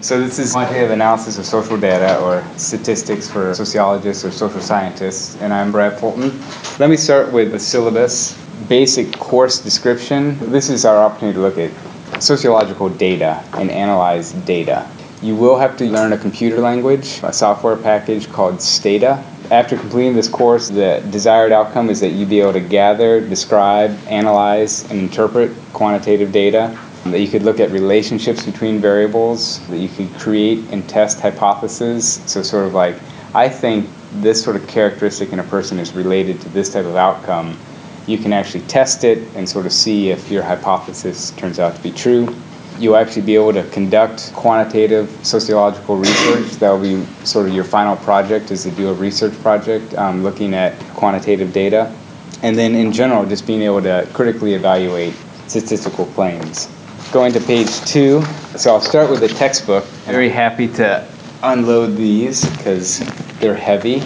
So this is my idea of analysis of social data or statistics for sociologists or social scientists, and I'm Brad Fulton. Let me start with the syllabus, basic course description. This is our opportunity to look at sociological data and analyze data. You will have to learn a computer language, a software package called Stata. After completing this course, the desired outcome is that you be able to gather, describe, analyze, and interpret quantitative data, that you could look at relationships between variables, that you could create and test hypotheses. So sort of like, I think this sort of characteristic in a person is related to this type of outcome. You can actually test it and sort of see if your hypothesis turns out to be true. You'll actually be able to conduct quantitative sociological research. That will be sort of your final project, is to do a research project looking at quantitative data. And then in general, just being able to critically evaluate statistical claims. Going to page 2. So I'll start with the textbook. I'm very happy to unload these because they're heavy.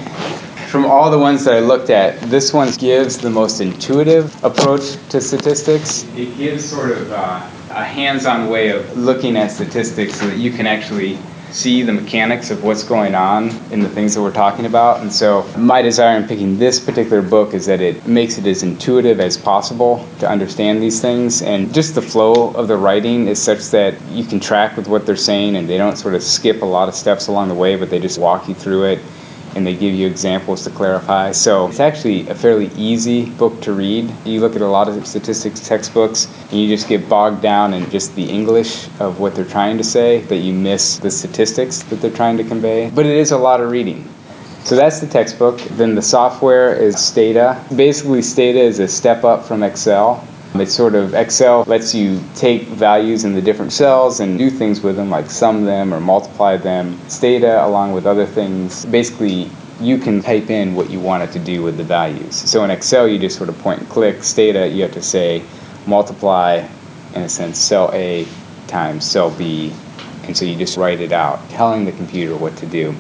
From all the ones that I looked at, this one gives the most intuitive approach to statistics. It gives sort of a hands-on way of looking at statistics so that you can actually see the mechanics of what's going on in the things that we're talking about. And so my desire in picking this particular book is that it makes it as intuitive as possible to understand these things. And just the flow of the writing is such that you can track with what they're saying, and they don't sort of skip a lot of steps along the way, but they just walk you through it and they give you examples to clarify. So it's actually a fairly easy book to read. You look at a lot of statistics textbooks and you just get bogged down in just the English of what they're trying to say, that you miss the statistics that they're trying to convey. But it is a lot of reading. So that's the textbook. Then the software is Stata. Basically, Stata is a step up from Excel. It's sort of, Excel lets you take values in the different cells and do things with them, like sum them or multiply them. Stata, along with other things, basically you can type in what you want it to do with the values. So in Excel, you just sort of point and click. Stata, you have to say multiply, in a sense, cell A times cell B. And so you just write it out, telling the computer what to do.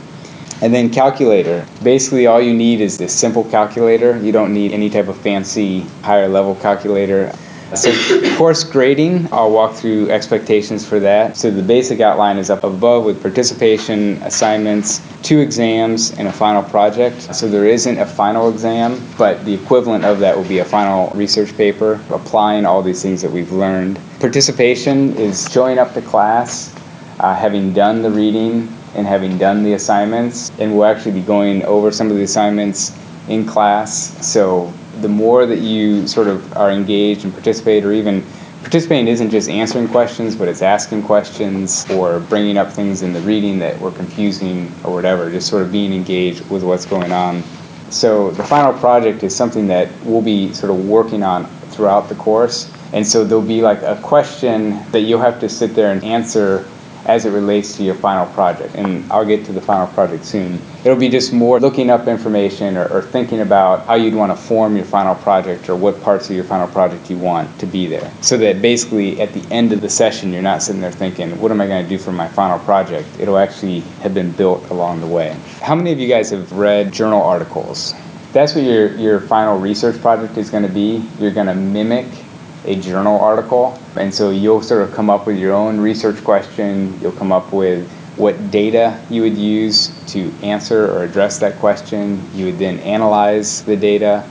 And then calculator. Basically, all you need is this simple calculator. You don't need any type of fancy higher level calculator. So course grading, I'll walk through expectations for that. So the basic outline is up above with participation, assignments, 2 exams, and a final project. So there isn't a final exam, but the equivalent of that will be a final research paper, applying all these things that we've learned. Participation is showing up to class, having done the reading, and having done the assignments, and we'll actually be going over some of the assignments in class. So the more that you sort of are engaged and participate, or even participating isn't just answering questions, but it's asking questions or bringing up things in the reading that were confusing or whatever, just sort of being engaged with what's going on. So the final project is something that we'll be sort of working on throughout the course. And so there'll be like a question that you'll have to sit there and answer as it relates to your final project. And I'll get to the final project soon. It'll be just more looking up information or thinking about how you'd want to form your final project or what parts of your final project you want to be there. So that basically at the end of the session, you're not sitting there thinking, what am I going to do for my final project? It'll actually have been built along the way. How many of you guys have read journal articles? That's what your final research project is going to be. You're going to mimic a journal article. And so you'll sort of come up with your own research question. You'll come up with what data you would use to answer or address that question. You would then analyze the data,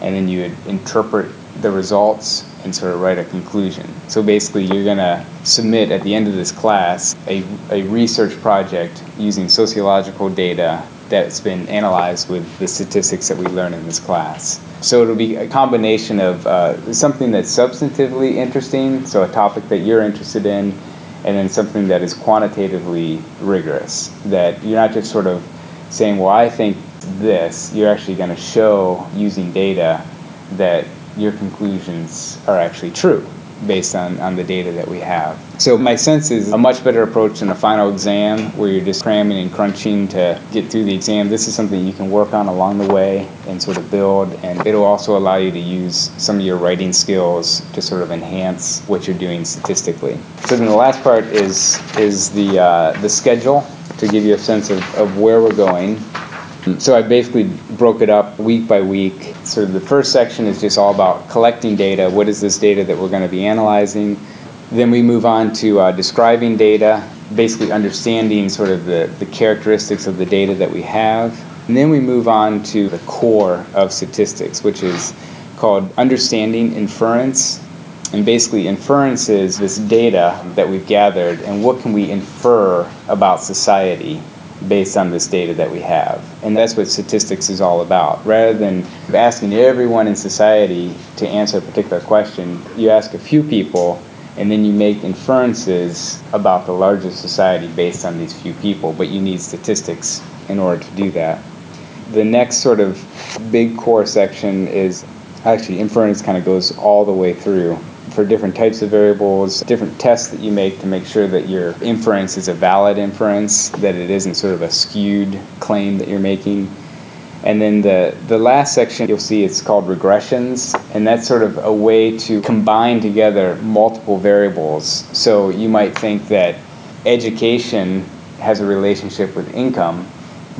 and then you would interpret the results and sort of write a conclusion. So basically, you're going to submit at the end of this class a research project using sociological data that's been analyzed with the statistics that we learn in this class. So it'll be a combination of something that's substantively interesting, so a topic that you're interested in, and then something that is quantitatively rigorous, that you're not just sort of saying, well, I think this. You're actually going to show using data that your conclusions are actually true based on the data that we have. So my sense is a much better approach than a final exam where you're just cramming and crunching to get through the exam. This is something you can work on along the way and sort of build, and it'll also allow you to use some of your writing skills to sort of enhance what you're doing statistically. So then the last part is the schedule to give you a sense of where we're going. So I basically broke it up week by week. So the first section is just all about collecting data. What is this data that we're going to be analyzing? Then we move on to describing data. basically understanding sort of the characteristics of the data that we have. And then we move on to the core of statistics, which is called understanding inference. And basically inference is this data that we've gathered and what can we infer about society based on this data that we have. And that's what statistics is all about. Rather than asking everyone in society to answer a particular question, you ask a few people and then you make inferences about the larger society based on these few people, but you need statistics in order to do that. The next sort of big core section is actually inference kind of goes all the way through for different types of variables, different tests that you make to make sure that your inference is a valid inference, that it isn't sort of a skewed claim that you're making. And then the last section you'll see it's called regressions, and that's sort of a way to combine together multiple variables. So you might think that education has a relationship with income,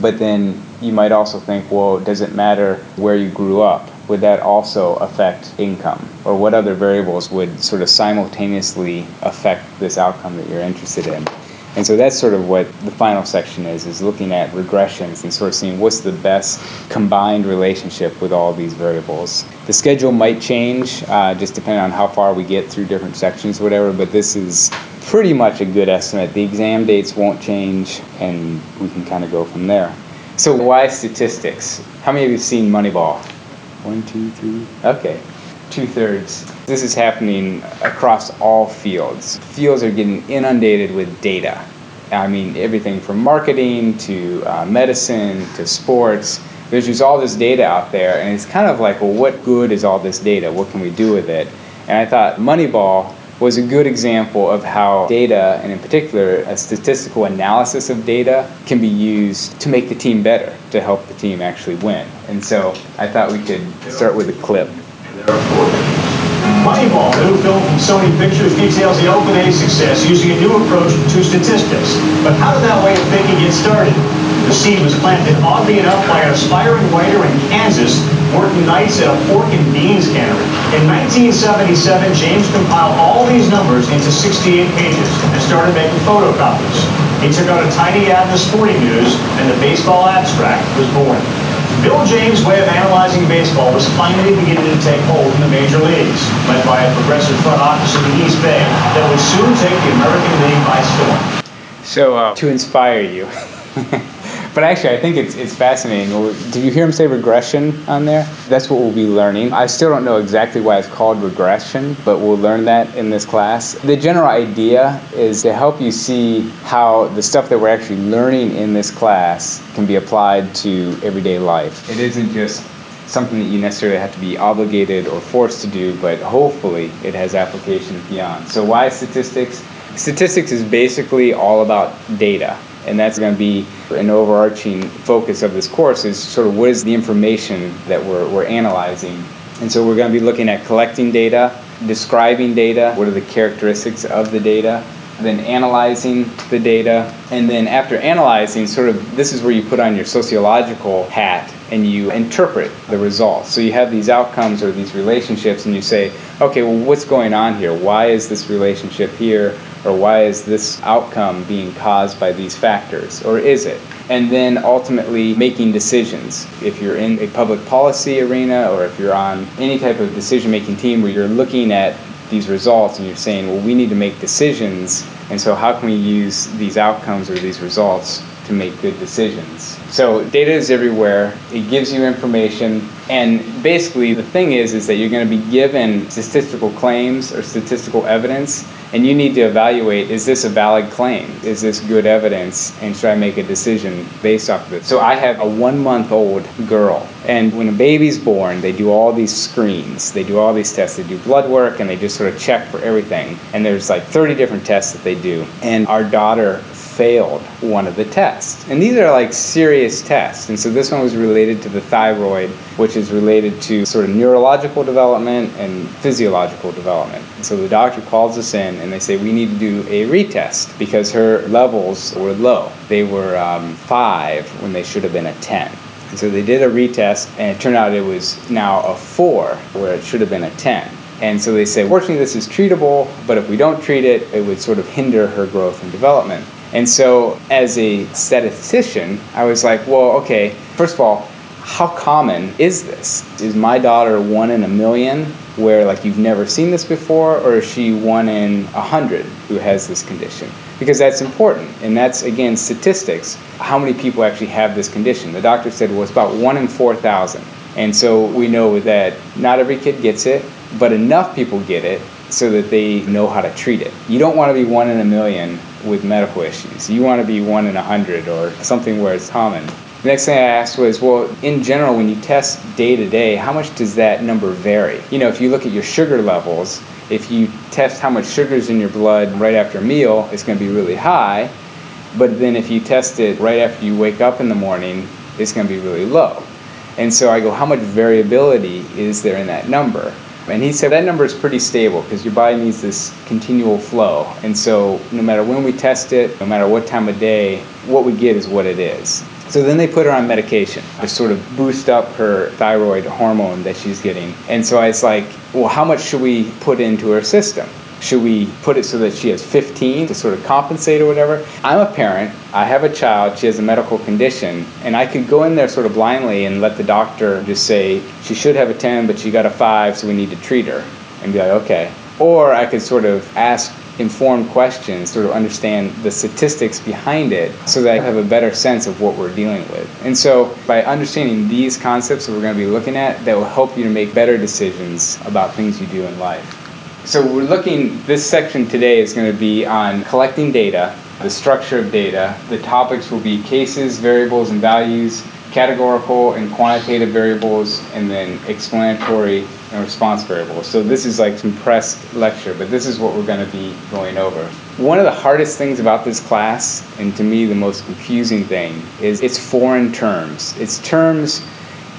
but then you might also think, well, does it matter where you grew up? Would that also affect income? Or what other variables would sort of simultaneously affect this outcome that you're interested in? And so that's sort of what the final section is looking at regressions and sort of seeing what's the best combined relationship with all these variables. The schedule might change just depending on how far we get through different sections or whatever, but this is pretty much a good estimate. The exam dates won't change, and we can kind of go from there. So why statistics? How many of you have seen Moneyball? One, two, three. Okay. 2/3. This is happening across all fields. Fields are getting inundated with data. I mean, everything from marketing to medicine to sports. There's just all this data out there, and it's kind of like, well, what good is all this data? What can we do with it? And I thought Moneyball was a good example of how data, and in particular, a statistical analysis of data, can be used to make the team better, to help the team actually win. And so I thought we could start with a clip. Moneyball, the new film from Sony Pictures, details the open A success using a new approach to statistics. But how did that way of thinking get started? The seed was planted, oddly enough, by an aspiring writer in Kansas working nights at a pork and beans cannery. In 1977, James compiled all these numbers into 68 pages and started making photocopies. He took out a tiny ad in the Sporting News, and the Baseball Abstract was born. Bill James' way of analyzing baseball was finally beginning to take hold in the major leagues, led by a progressive front office in the East Bay that would soon take the American League by storm. So, to inspire you. But actually, I think it's fascinating. Did you hear him say regression on there? That's what we'll be learning. I still don't know exactly why it's called regression, but we'll learn that in this class. The general idea is to help you see how the stuff that we're actually learning in this class can be applied to everyday life. It isn't just something that you necessarily have to be obligated or forced to do, but hopefully it has applications beyond. So why statistics? Statistics is basically all about data. And that's going to be an overarching focus of this course is sort of what is the information that we're analyzing. And so we're going to be looking at collecting data, describing data, what are the characteristics of the data, then analyzing the data. And then after analyzing, sort of this is where you put on your sociological hat and you interpret the results. So you have these outcomes or these relationships and you say, okay, well, what's going on here? Why is this relationship here? Or why is this outcome being caused by these factors? Or is it? And then ultimately making decisions. If you're in a public policy arena or if you're on any type of decision-making team where you're looking at these results and you're saying, well, we need to make decisions, and so how can we use these outcomes or these results to make good decisions? So data is everywhere. It gives you information. And basically the thing is that you're going to be given statistical claims or statistical evidence, and you need to evaluate, is this a valid claim? Is this good evidence? And should I make a decision based off of it? So I have a 1-month-old girl, and when a baby's born, they do all these screens. They do all these tests. They do blood work, and they just sort of check for everything. And there's like 30 different tests that they do. And our daughter failed one of the tests. And these are like serious tests. And so this one was related to the thyroid, which is related to sort of neurological development and physiological development. And so the doctor calls us in and they say, we need to do a retest because her levels were low. They were 5 when they should have been a 10. And so they did a retest and it turned out it was now a 4 where it should have been a 10. And so they say, fortunately, this is treatable, but if we don't treat it, it would sort of hinder her growth and development. And so as a statistician, I was like, well, okay, first of all, how common is this? Is my daughter 1 in 1,000,000 where like you've never seen this before, or is she 1 in 100 who has this condition? Because that's important. And that's, again, statistics. How many people actually have this condition? The doctor said, well, it's about 1 in 4,000. And so we know that not every kid gets it, but enough people get it so that they know how to treat it. You don't want to be 1 in 1,000,000 with medical issues. You want to be 1 in 100 or something where it's common. The next thing I asked was, well, in general, when you test day to day, how much does that number vary? You know, if you look at your sugar levels, if you test how much sugar is in your blood right after a meal, it's going to be really high. But then if you test it right after you wake up in the morning, it's going to be really low. And so I go, how much variability is there in that number? And he said, that number is pretty stable because your body needs this continual flow. And so no matter when we test it, no matter what time of day, what we get is what it is. So then they put her on medication to sort of boost up her thyroid hormone that she's getting. And so it's like, well, how much should we put into her system? Should we put it so that she has 15 to sort of compensate or whatever? I'm a parent, I have a child, she has a medical condition, and I could go in there sort of blindly and let the doctor just say, she should have a 10, but she got a 5, so we need to treat her, and be like, okay. Or I could sort of ask informed questions, sort of understand the statistics behind it so that I have a better sense of what we're dealing with. And so by understanding these concepts that we're going to be looking at, that will help you to make better decisions about things you do in life. So we're looking, this section today is going to be on collecting data, the structure of data. The topics will be cases, variables, and values, categorical and quantitative variables, and then explanatory and response variables. So this is like compressed lecture, but this is what we're going to be going over. One of the hardest things about this class, and to me the most confusing thing, is it's foreign terms. It's terms,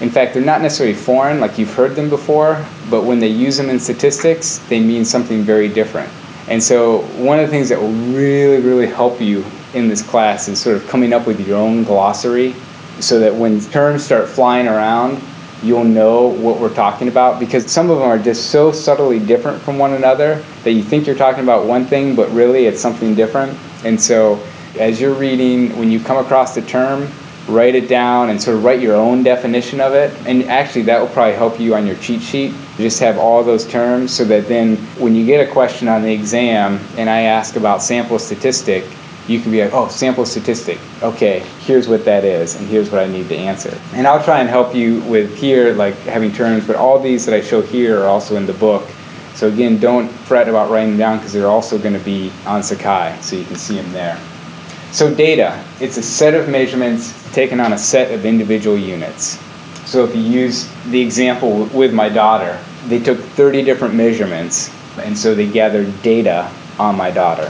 in fact, they're not necessarily foreign, like you've heard them before, but when they use them in statistics, they mean something very different. And so one of the things that will really, really help you in this class is sort of coming up with your own glossary so that when terms start flying around, you'll know what we're talking about, because some of them are just so subtly different from one another that you think you're talking about one thing, but really it's something different. And so as you're reading, when you come across the term, write it down and sort of write your own definition of it. And actually, that will probably help you on your cheat sheet. You just have all those terms so that then when you get a question on the exam and I ask about sample statistic, you can be like, oh, sample statistic. Okay, here's what that is, and here's what I need to answer. And I'll try and help you with here, like having terms, but all these that I show here are also in the book. So again, don't fret about writing them down because they're also going to be on Sakai, so you can see them there. So data, it's a set of measurements taken on a set of individual units. So if you use the example with my daughter, they took 30 different measurements, and so they gathered data on my daughter.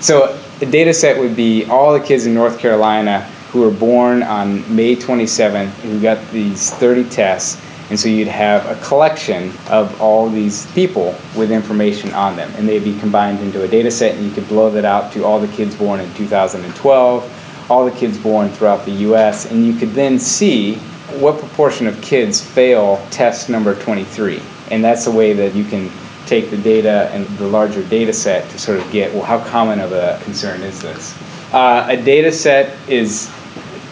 So the data set would be all the kids in North Carolina who were born on May 27th who got these 30 tests, and so you'd have a collection of all these people with information on them, and they'd be combined into a data set, and you could blow that out to all the kids born in 2012, all the kids born throughout the U.S., and you could then see what proportion of kids fail test number 23. And that's a way that you can take the data and the larger data set to sort of get, well, how common of a concern is this? A data set is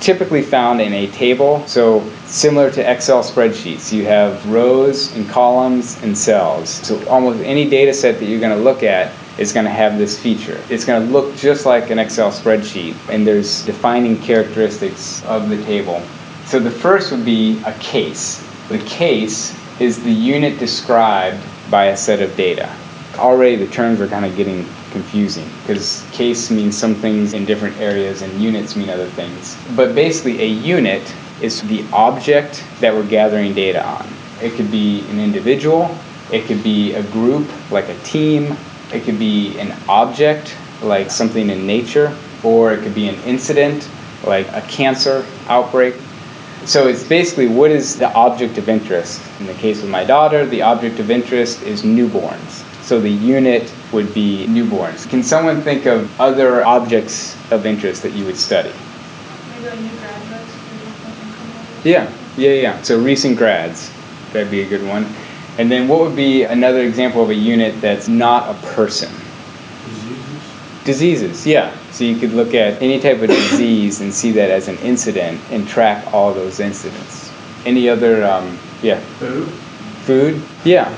typically found in a table, so similar to Excel spreadsheets. You have rows and columns and cells. So almost any data set that you're going to look at is going to have this feature. It's going to look just like an Excel spreadsheet, and there's defining characteristics of the table. So the first would be a case. The case is the unit described by a set of data. Already the terms are kind of getting confusing because case means some things in different areas and units mean other things. But basically a unit is the object that we're gathering data on. It could be an individual, it could be a group like a team, it could be an object like something in nature, or it could be an incident like a cancer outbreak. So it's basically what is the object of interest. In the case of my daughter, the object of interest is newborns. So the unit would be newborns. Can someone think of other objects of interest that you would study? Maybe like new graduates? Yeah. So recent grads, that'd be a good one. And then what would be another example of a unit that's not a person? Diseases? Diseases, yeah. So you could look at any type of disease and see that as an incident and track all those incidents. Any other, Food? Food, yeah.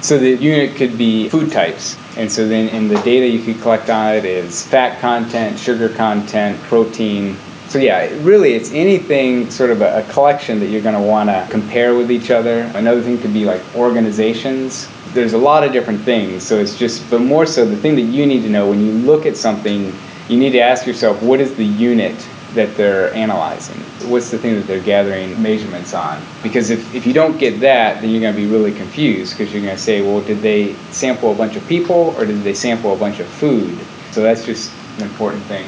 So the unit could be food types. And so then in the data you could collect on it is fat content, sugar content, protein. So yeah, really it's anything, sort of a collection that you're going to want to compare with each other. Another thing could be like organizations. There's a lot of different things, so it's just, but more so the thing that you need to know when you look at something, you need to ask yourself, what is the unit that they're analyzing? What's the thing that they're gathering measurements on? Because if you don't get that, then you're going to be really confused, because you're going to say, well, did they sample a bunch of people or did they sample a bunch of food? So that's just an important thing.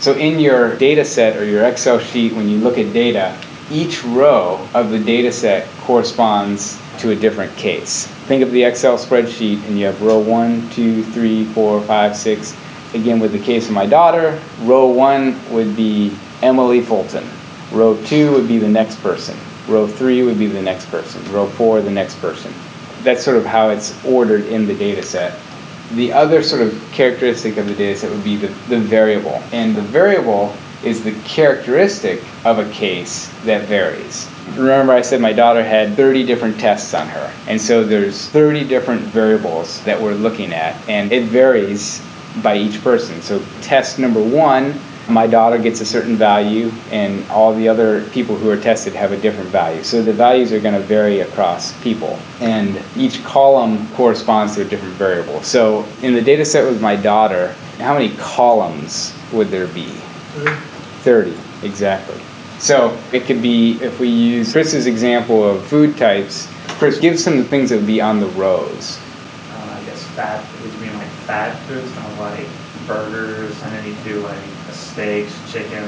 So in your data set or your Excel sheet, when you look at data, each row of the data set corresponds to a different case. Think of the Excel spreadsheet and you have row 1, 2, 3, 4, 5, 6. Again, with the case of my daughter, row 1 would be Emily Fulton. Row 2 would be the next person. Row 3 would be the next person. Row 4, the next person. That's sort of how it's ordered in the data set. The other sort of characteristic of the data set would be the variable. And the variable is the characteristic of a case that varies. Remember I said my daughter had 30 different tests on her. And so there's 30 different variables that we're looking at, and it varies by each person. So test number 1, my daughter gets a certain value, and all the other people who are tested have a different value. So the values are going to vary across people, and each column corresponds to a different variable. So in the data set with my daughter, how many columns would there be? 30, exactly. So it could be, if we use Chris's example of food types, Chris, give some of the things that would be on the rows. I guess fat, would mean like fat foods, kind of like burgers, and then you do like steaks, chicken,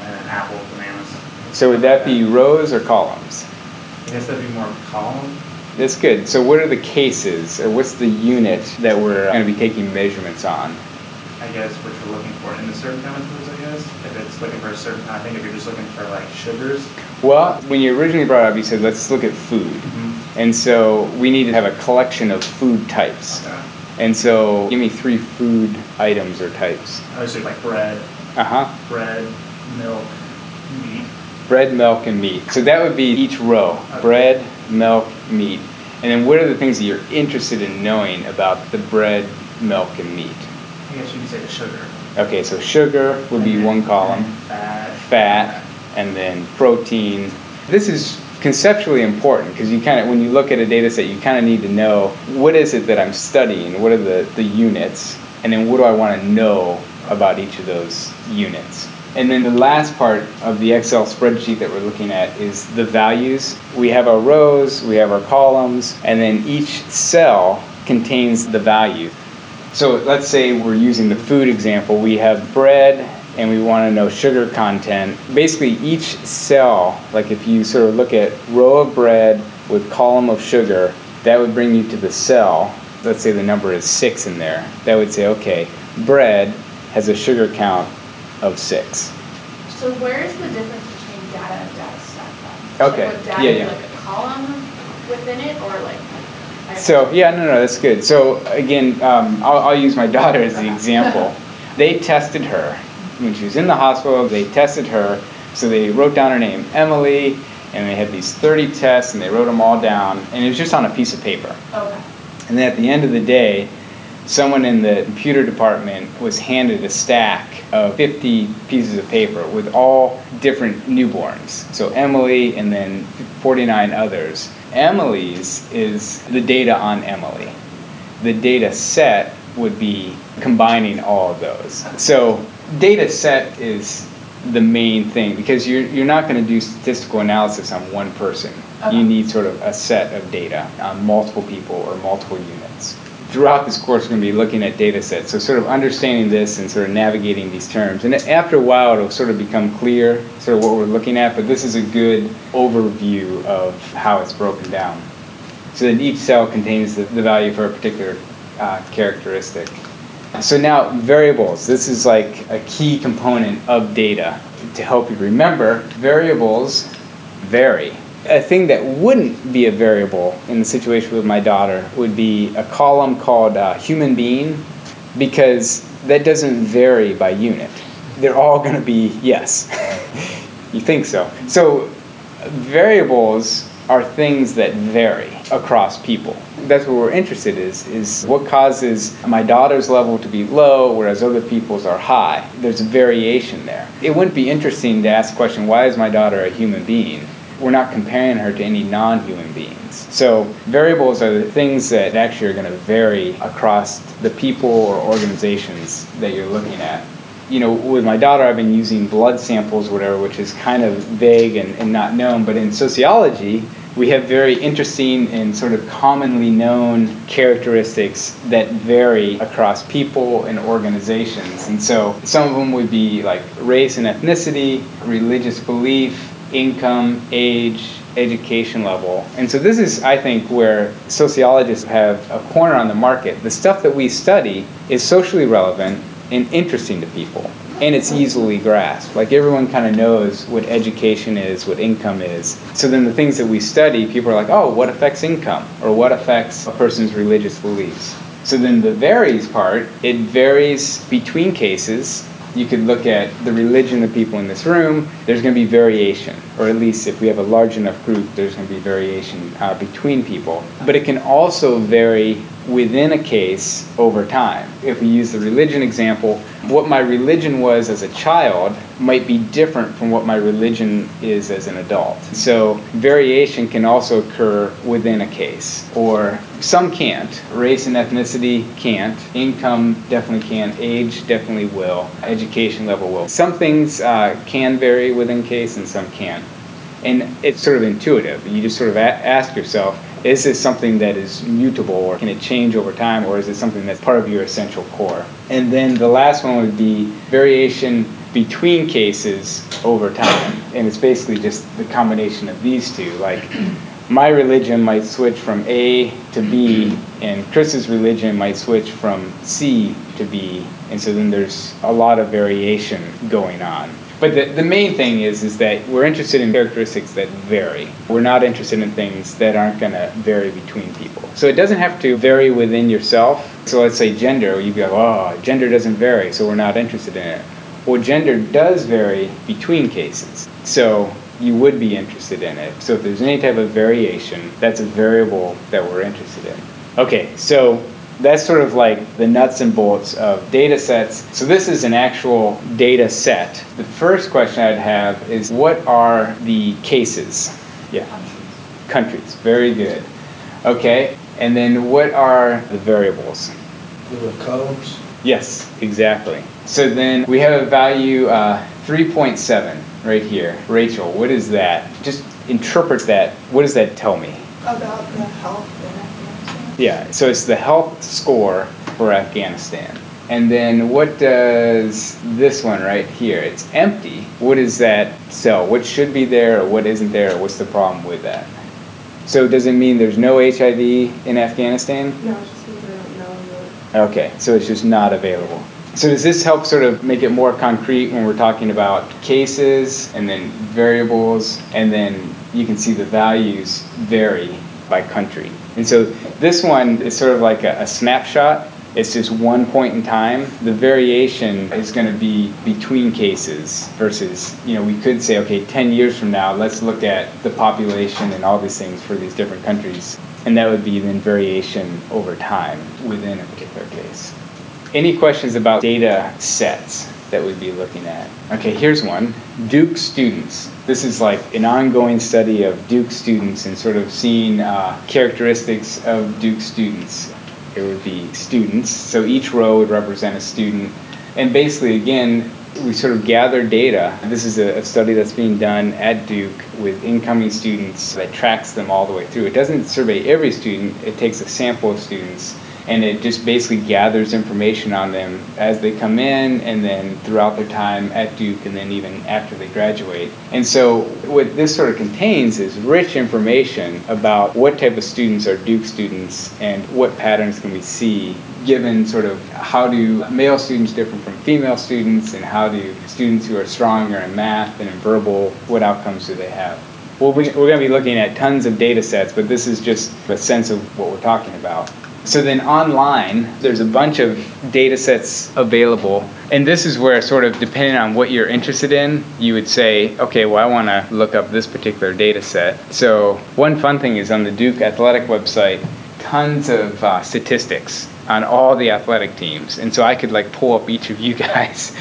and apple, bananas. So would that be rows or columns? I guess that'd be more column. That's good. So what are the cases, or what's the unit that we're going to be taking measurements on? I guess what you're looking for in the certain kind of foods, I guess, if it's looking for a certain kind of thing, if you're just looking for like sugars. Well, when you originally brought it up, you said let's look at food. Mm-hmm. And so we need to have a collection of food types. Okay. And so give me 3 food items or types. I would say like bread. Bread, milk, meat. Bread, milk, and meat. So that would be each row. Okay. Bread, milk, meat. And then what are the things that you're interested in knowing about the bread, milk, and meat? I guess you could say the sugar. Okay, so sugar would be one column, fat, and then protein. This is conceptually important because you kind of, when you look at a data set, you kind of need to know what is it that I'm studying, what are the units, and then what do I want to know about each of those units. And then the last part of the Excel spreadsheet that we're looking at is the values. We have our rows, we have our columns, and then each cell contains the value. So let's say we're using the food example. We have bread and we want to know sugar content. Basically each cell, like if you sort of look at row of bread with column of sugar, that would bring you to the cell. Let's say the number is 6 in there. That would say, okay, bread has a sugar count of 6. So where is the difference between data and data set then? Okay. So would data be like a column within it or like... So, that's good. So, again, I'll use my daughter as the example. They tested her. When she was in the hospital, they tested her. So they wrote down her name, Emily, and they had these 30 tests, and they wrote them all down. And it was just on a piece of paper. Okay. And then at the end of the day, someone in the computer department was handed a stack of 50 pieces of paper with all different newborns. So Emily and then 49 others. Emily's is the data on Emily. The data set would be combining all of those. So data set is the main thing because you're not going to do statistical analysis on one person. Okay. You need sort of a set of data on multiple people or multiple units. Throughout this course, we're going to be looking at data sets. So sort of understanding this and sort of navigating these terms. And after a while, it'll sort of become clear sort of what we're looking at. But this is a good overview of how it's broken down. So that each cell contains the value for a particular characteristic. So now variables. This is like a key component of data. To help you remember, variables vary. A thing that wouldn't be a variable in the situation with my daughter would be a column called human being, because that doesn't vary by unit. They're all going to be yes. You think so. So variables are things that vary across people. That's what we're interested in, is what causes my daughter's level to be low, whereas other people's are high. There's variation there. It wouldn't be interesting to ask the question, why is my daughter a human being? We're not comparing her to any non-human beings. So variables are the things that actually are going to vary across the people or organizations that you're looking at. You know, with my daughter, I've been using blood samples, whatever, which is kind of vague and not known. But in sociology, we have very interesting and sort of commonly known characteristics that vary across people and organizations. And so some of them would be like race and ethnicity, religious belief, income, age, education level. And so this is, I think, where sociologists have a corner on the market. The stuff that we study is socially relevant and interesting to people, and it's easily grasped. Like, everyone kind of knows what education is, what income is. So then the things that we study, people are like, oh, what affects income? Or what affects a person's religious beliefs? So then the varies part, it varies between cases. You could look at the religion of people in this room. There's going to be variation, or at least if we have a large enough group, there's going to be variation between people. But it can also vary within a case over time. If we use the religion example, what my religion was as a child might be different from what my religion is as an adult. So variation can also occur within a case, or some can't. Race and ethnicity can't. Income definitely can't. Age definitely will. Education level will. Some things can vary within case and some can't. And it's sort of intuitive. You just sort of ask yourself, is this something that is mutable, or can it change over time, or is it something that's part of your essential core? And then the last one would be variation between cases over time. And it's basically just the combination of these two. Like, my religion might switch from A to B, and Chris's religion might switch from C to B. And so then there's a lot of variation going on. But the main thing is that we're interested in characteristics that vary. We're not interested in things that aren't going to vary between people. So it doesn't have to vary within yourself. So let's say gender. You'd be like, oh, gender doesn't vary, so we're not interested in it. Well, gender does vary between cases, so you would be interested in it. So if there's any type of variation, that's a variable that we're interested in. Okay, so that's sort of like the nuts and bolts of data sets. So this is an actual data set. The first question I'd have is, what are the cases? Yeah. Countries. Very good. Okay. And then what are the variables? The columns. Yes, exactly. So then we have a value 3.7 right here. Rachel, what is that? Just interpret that. What does that tell me? About the health. Yeah, so it's the health score for Afghanistan. And then what does this one right here? It's empty. What does that tell? What should be there or what isn't there? Or what's the problem with that? So does it mean there's no HIV in Afghanistan? No, it just means they're not available. Okay, so it's just not available. So does this help sort of make it more concrete when we're talking about cases and then variables, and then you can see the values vary by country? And so this one is sort of like a snapshot. It's just one point in time. The variation is going to be between cases versus, you know, we could say, okay, 10 years from now, let's look at the population and all these things for these different countries. And that would be then variation over time within a particular case. Any questions about data sets that we'd be looking at? Okay, here's one. Duke students. This is like an ongoing study of Duke students and sort of seeing characteristics of Duke students. It would be students. So each row would represent a student. And basically, again, we sort of gather data. This is a study that's being done at Duke with incoming students that tracks them all the way through. It doesn't survey every student. It takes a sample of students. And it just basically gathers information on them as they come in and then throughout their time at Duke and then even after they graduate. And so what this sort of contains is rich information about what type of students are Duke students and what patterns can we see given sort of how do male students differ from female students and how do students who are stronger in math and in verbal, what outcomes do they have? Well, we're going to be looking at tons of data sets, but this is just a sense of what we're talking about. So then online, there's a bunch of data sets available. And this is where sort of depending on what you're interested in, you would say, okay, well, I want to look up this particular data set. So one fun thing is on the Duke Athletic website, tons of statistics on all the athletic teams. And so I could like pull up each of you guys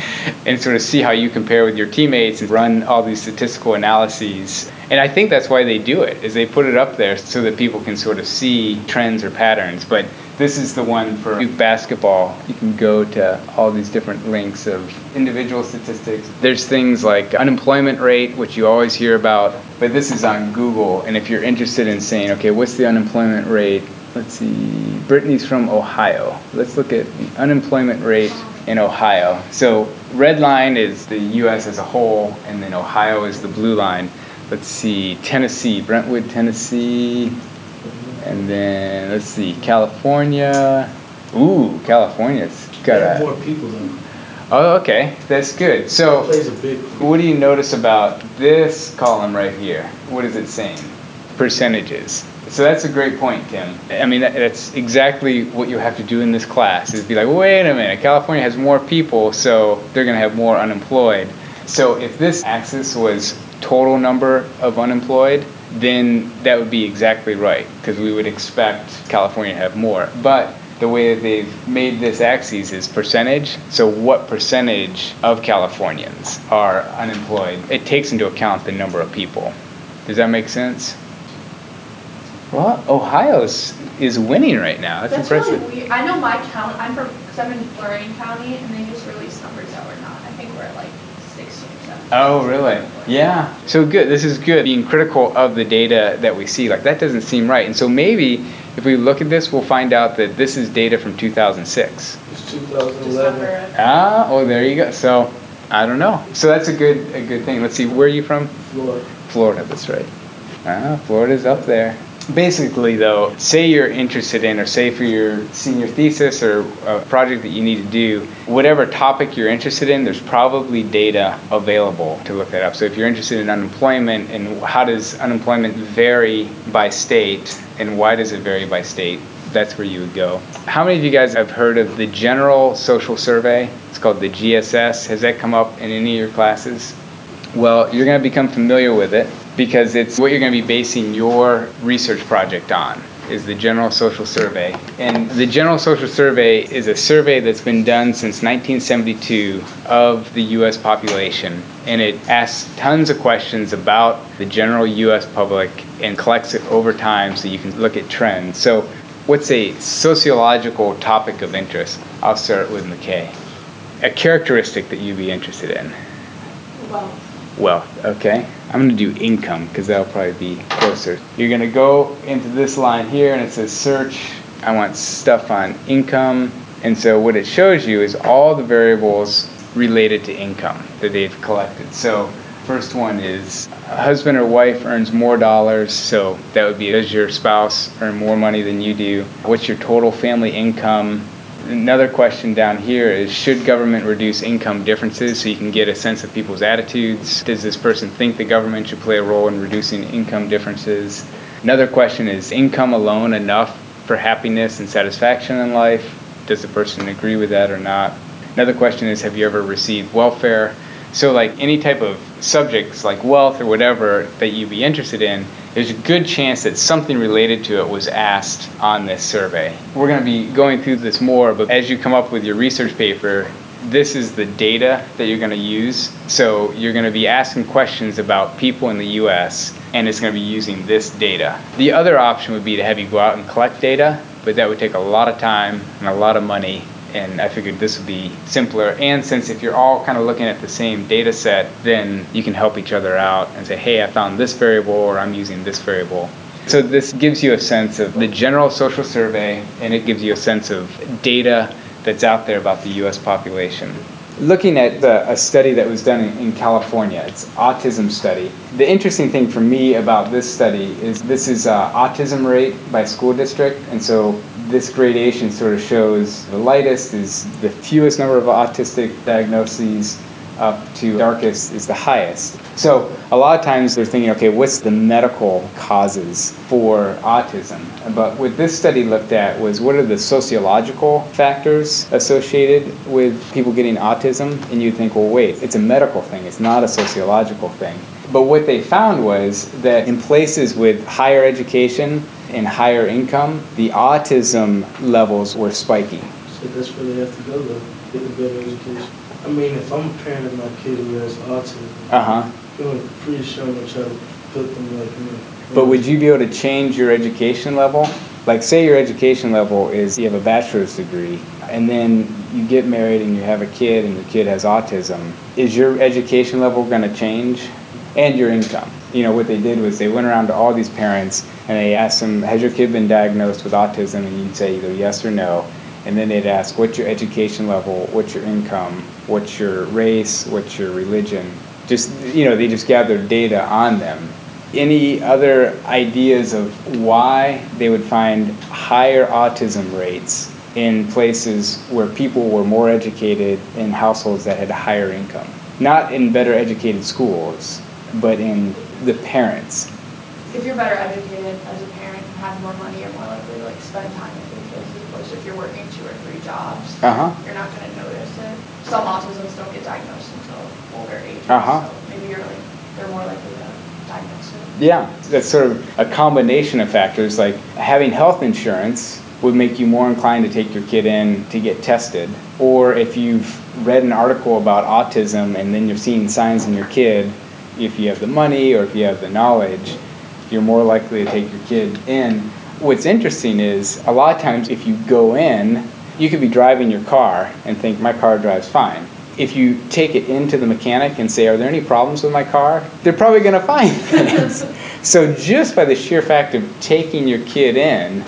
and sort of see how you compare with your teammates and run all these statistical analyses. And I think that's why they do it, is they put it up there so that people can sort of see trends or patterns. But this is the one for Duke basketball. You can go to all these different links of individual statistics. There's things like unemployment rate, which you always hear about, but this is on Google. And if you're interested in saying, okay, what's the unemployment rate? Let's see, Brittany's from Ohio. Let's look at the unemployment rate in Ohio. So red line is the U.S. as a whole, and then Ohio is the blue line. Let's see, Tennessee, Brentwood, Tennessee. And then, let's see, California. Ooh, California's got a... more people than... Oh, okay, that's good. So what do you notice about this column right here? What is it saying? Percentages. So that's a great point, Tim. I mean, that's exactly what you have to do in this class, is be like, wait a minute, California has more people, so they're going to have more unemployed. So if this axis was total number of unemployed, then that would be exactly right, because we would expect California to have more. But the way that they've made this axis is percentage. So what percentage of Californians are unemployed? It takes into account the number of people. Does that make sense? Well, Ohio is winning right now. That's impressive. Really weird. I know my count. I'm in Lorain County, and they just released numbers that were not. I think we're at like 16 or 17. Oh, really? Yeah. So good. This is good. Being critical of the data that we see, like that doesn't seem right. And so maybe if we look at this, we'll find out that this is data from 2006. It's 2011. Ah, oh, there you go. So I don't know. So that's a good thing. Let's see. Where are you from? Florida. That's right. Ah, Florida's up there. Basically, though, say you're interested in, or say for your senior thesis or a project that you need to do, whatever topic you're interested in, there's probably data available to look that up. So if you're interested in unemployment and how does unemployment vary by state and why does it vary by state, that's where you would go. How many of you guys have heard of the General Social Survey? It's called the GSS. Has that come up in any of your classes? Well, you're going to become familiar with it, because it's what you're going to be basing your research project on, is the General Social Survey. And the General Social Survey is a survey that's been done since 1972 of the U.S. population. And it asks tons of questions about the general U.S. public and collects it over time so you can look at trends. So what's a sociological topic of interest? I'll start with McKay. A characteristic that you'd be interested in. Well. Wealth, okay? I'm going to do income because that'll probably be closer. You're going to go into this line here and it says search. I want stuff on income. And so what it shows you is all the variables related to income that they've collected. So first one is a husband or wife earns more dollars. So that would be, does your spouse earn more money than you do? What's your total family income? Another question down here is, should government reduce income differences? So you can get a sense of people's attitudes. Does this person think the government should play a role in reducing income differences? Another question is, income alone enough for happiness and satisfaction in life? Does the person agree with that or not? Another question is, have you ever received welfare? So like any type of subjects like wealth or whatever that you'd be interested in, there's a good chance that something related to it was asked on this survey. We're going to be going through this more, but as you come up with your research paper, this is the data that you're going to use. So you're going to be asking questions about people in the U.S., and it's going to be using this data. The other option would be to have you go out and collect data, but that would take a lot of time and a lot of money. And I figured this would be simpler. And since if you're all kind of looking at the same data set, then you can help each other out and say, hey, I found this variable, or I'm using this variable. So this gives you a sense of the General Social Survey, and it gives you a sense of data that's out there about the U.S. population. Looking at a study that was done in California, it's autism study. The interesting thing for me about this study is this is autism rate by school district. And so this gradation sort of shows the lightest is the fewest number of autistic diagnoses. up to darkest is the highest. So a lot of times they're thinking, okay, what's the medical causes for autism? But what this study looked at was what are the sociological factors associated with people getting autism? And you think, well, wait, it's a medical thing. It's not a sociological thing. But what they found was that in places with higher education and higher income, the autism levels were spiking. So that's where they have to go, though, get a better education. I mean, if I'm a parent of my kid who has autism, I'm pretty sure I'm going to try to put them like me. But would you be able to change your education level? Like, say your education level is you have a bachelor's degree, and then you get married and you have a kid and your kid has autism. Is your education level going to change? And your income. You know, what they did was they went around to all these parents and they asked them, has your kid been diagnosed with autism? And you'd say either yes or no. And then they'd ask, what's your education level, what's your income, what's your race, what's your religion? Just, you know, they just gathered data on them. Any other ideas of why they would find higher autism rates in places where people were more educated, in households that had higher income? Not in better educated schools, but in the parents. If you're better educated as a parent and have more money, you're more likely to like spend time with your kids. As opposed to if you're working 2 or 3 jobs, you're not going to notice it. Some autisms don't get diagnosed until older ages, so maybe they're more likely to diagnose it. Yeah, that's sort of a combination of factors. Like having health insurance would make you more inclined to take your kid in to get tested. Or if you've read an article about autism and then you're seeing signs in your kid, if you have the money or if you have the knowledge, you're more likely to take your kid in. What's interesting is a lot of times if you go in, you could be driving your car and think, my car drives fine. If you take it into the mechanic and say, are there any problems with my car? They're probably going to find things. So just by the sheer fact of taking your kid in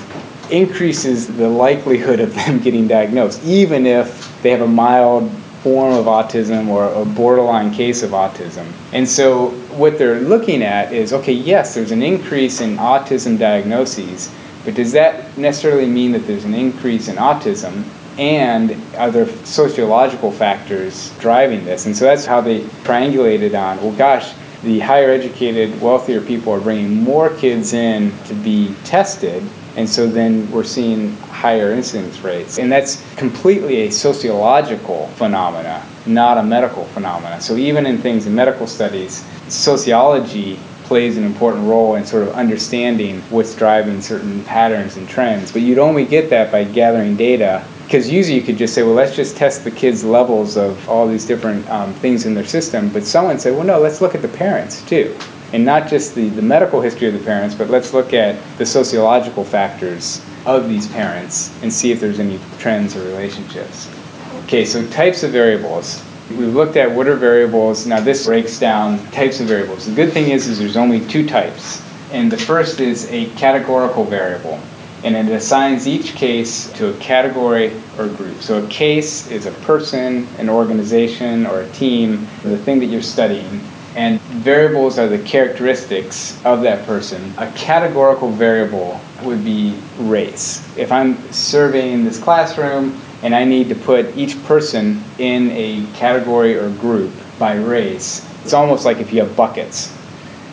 increases the likelihood of them getting diagnosed, even if they have a mild form of autism or a borderline case of autism. And so what they're looking at is, okay, yes, there's an increase in autism diagnoses, but does that necessarily mean that there's an increase in autism? And are there sociological factors driving this? And so that's how they triangulated on, well, gosh, the higher educated, wealthier people are bringing more kids in to be tested, and so then we're seeing higher incidence rates. And that's completely a sociological phenomena, not a medical phenomena. So even in things in medical studies, sociology plays an important role in sort of understanding what's driving certain patterns and trends. But you'd only get that by gathering data, because usually you could just say, well, let's just test the kids' levels of all these different things in their system. But someone said, well, no, let's look at the parents too. And not just the medical history of the parents, but let's look at the sociological factors of these parents and see if there's any trends or relationships. Okay, so types of variables. We've looked at what are variables. Now this breaks down types of variables. The good thing is there's only 2 types. And the first is a categorical variable. And it assigns each case to a category or group. So a case is a person, an organization, or a team, the thing that you're studying. And variables are the characteristics of that person. A categorical variable would be race. If I'm surveying this classroom and I need to put each person in a category or group by race, it's almost like if you have buckets.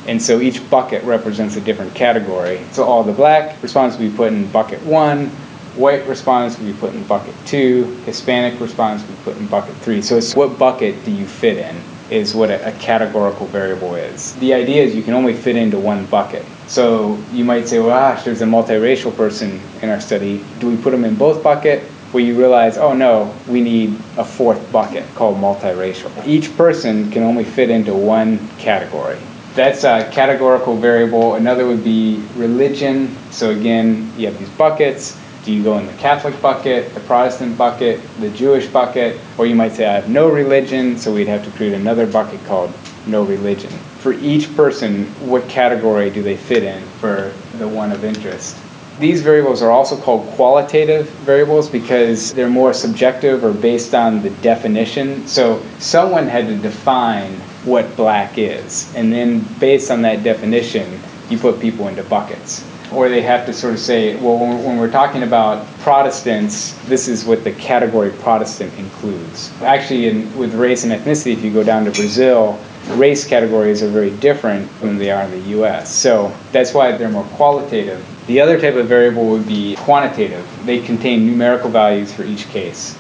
And so each bucket represents a different category. So all the black respondents will be put in bucket 1, white respondents will be put in bucket 2, Hispanic respondents will be put in bucket 3. So it's what bucket do you fit in is what a categorical variable is. The idea is you can only fit into one bucket. So you might say, well, gosh, there's a multiracial person in our study. Do we put them in both buckets? Well, you realize, oh no, we need a 4th bucket called multiracial. Each person can only fit into one category. That's a categorical variable. Another would be religion. So again, you have these buckets. Do you go in the Catholic bucket, the Protestant bucket, the Jewish bucket? Or you might say, I have no religion, so we'd have to create another bucket called no religion. For each person, what category do they fit in for the one of interest? These variables are also called qualitative variables because they're more subjective or based on the definition. So someone had to define what black is, and then based on that definition, you put people into buckets. or they have to sort of say, well, when we're talking about Protestants, this is what the category Protestant includes. Actually, with race and ethnicity, if you go down to Brazil, race categories are very different than they are in the U.S. So that's why they're more qualitative. The other type of variable would be quantitative. They contain numerical values for each case.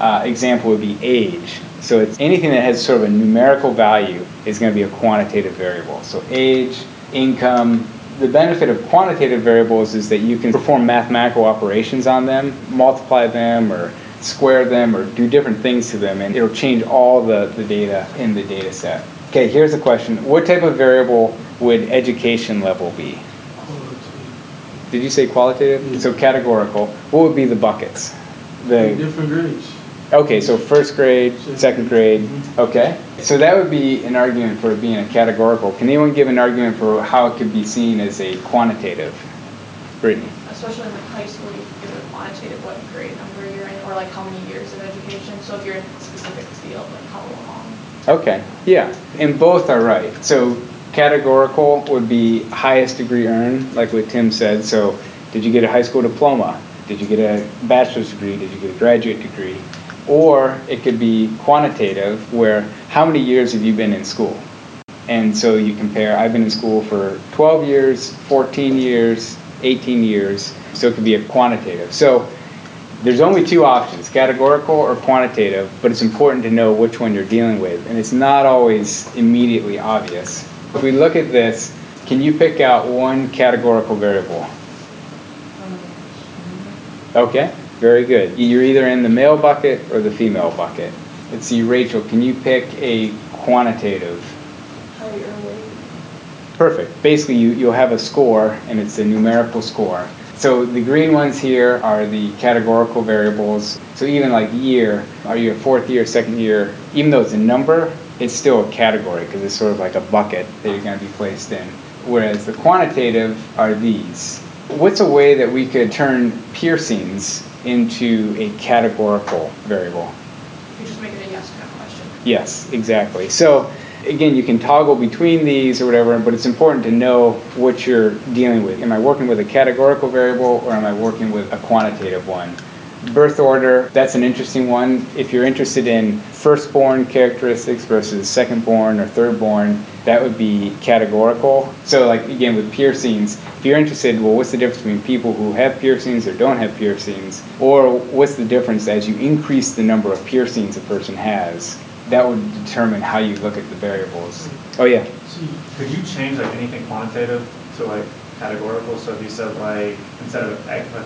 Example would be age. So it's anything that has sort of a numerical value is going to be a quantitative variable. So age, income. The benefit of quantitative variables is that you can perform mathematical operations on them, multiply them or square them or do different things to them, and it'll change all the data in the data set. Okay, here's a question. What type of variable would education level be? Qualitative. Did you say qualitative? Yeah. So categorical. What would be the buckets? The different grades. Okay, so first grade, second grade. Okay. So that would be an argument for being a categorical. Can anyone give an argument for how it could be seen as a quantitative? Brittany? Especially in like high school, you can give a quantitative what grade number you're in or like how many years of education. So if you're in a specific field, like how long. Okay, yeah. And both are right. So categorical would be highest degree earned, like what Tim said. So did you get a high school diploma? Did you get a bachelor's degree? Did you get a graduate degree? Or it could be quantitative, where how many years have you been in school? And so you compare, I've been in school for 12 years, 14 years, 18 years. So it could be a quantitative. So there's only two options, categorical or quantitative, but it's important to know which one you're dealing with. And it's not always immediately obvious. If we look at this, can you pick out one categorical variable? Okay, very good. You're either in the male bucket or the female bucket. Let's see, Rachel, can you pick a quantitative? Height or weight. Perfect. Basically, you'll have a score, and it's a numerical score. So the green ones here are the categorical variables. So even like year, are you a fourth year, second year? Even though it's a number, it's still a category because it's sort of like a bucket that you're going to be placed in. Whereas the quantitative are these. What's a way that we could turn piercings into a categorical variable? You just make it a yes or no question. Yes, exactly. So, again, you can toggle between these or whatever, but it's important to know what you're dealing with. Am I working with a categorical variable or am I working with a quantitative one? Birth order, that's an interesting one. If you're interested in firstborn characteristics versus secondborn or thirdborn, that would be categorical. So like again with piercings, if you're interested, well, what's the difference between people who have piercings or don't have piercings? Or what's the difference as you increase the number of piercings a person has? That would determine how you look at the variables. Oh yeah? Could you change like anything quantitative to like categorical? So if you said like instead of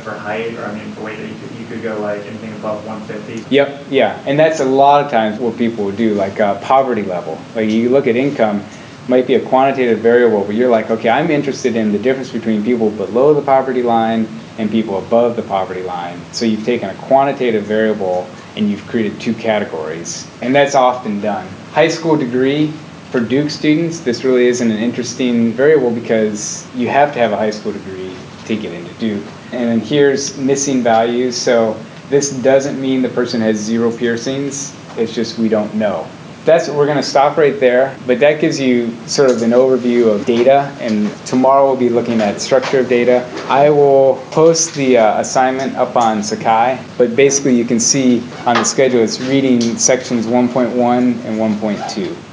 for height or for weight, you could go like anything above 150. Yep, yeah. And that's a lot of times what people would do, like poverty level. Like you look at income, might be a quantitative variable, but you're like, okay, I'm interested in the difference between people below the poverty line and people above the poverty line. So you've taken a quantitative variable and you've created two categories. And that's often done. High school degree, for Duke students, this really isn't an interesting variable because you have to have a high school degree to get into Duke. And here's missing values. So this doesn't mean the person has zero piercings. It's just we don't know. We're going to stop right there, but that gives you sort of an overview of data, and tomorrow we'll be looking at structure of data. I will post the assignment up on Sakai, but basically you can see on the schedule it's reading sections 1.1 and 1.2.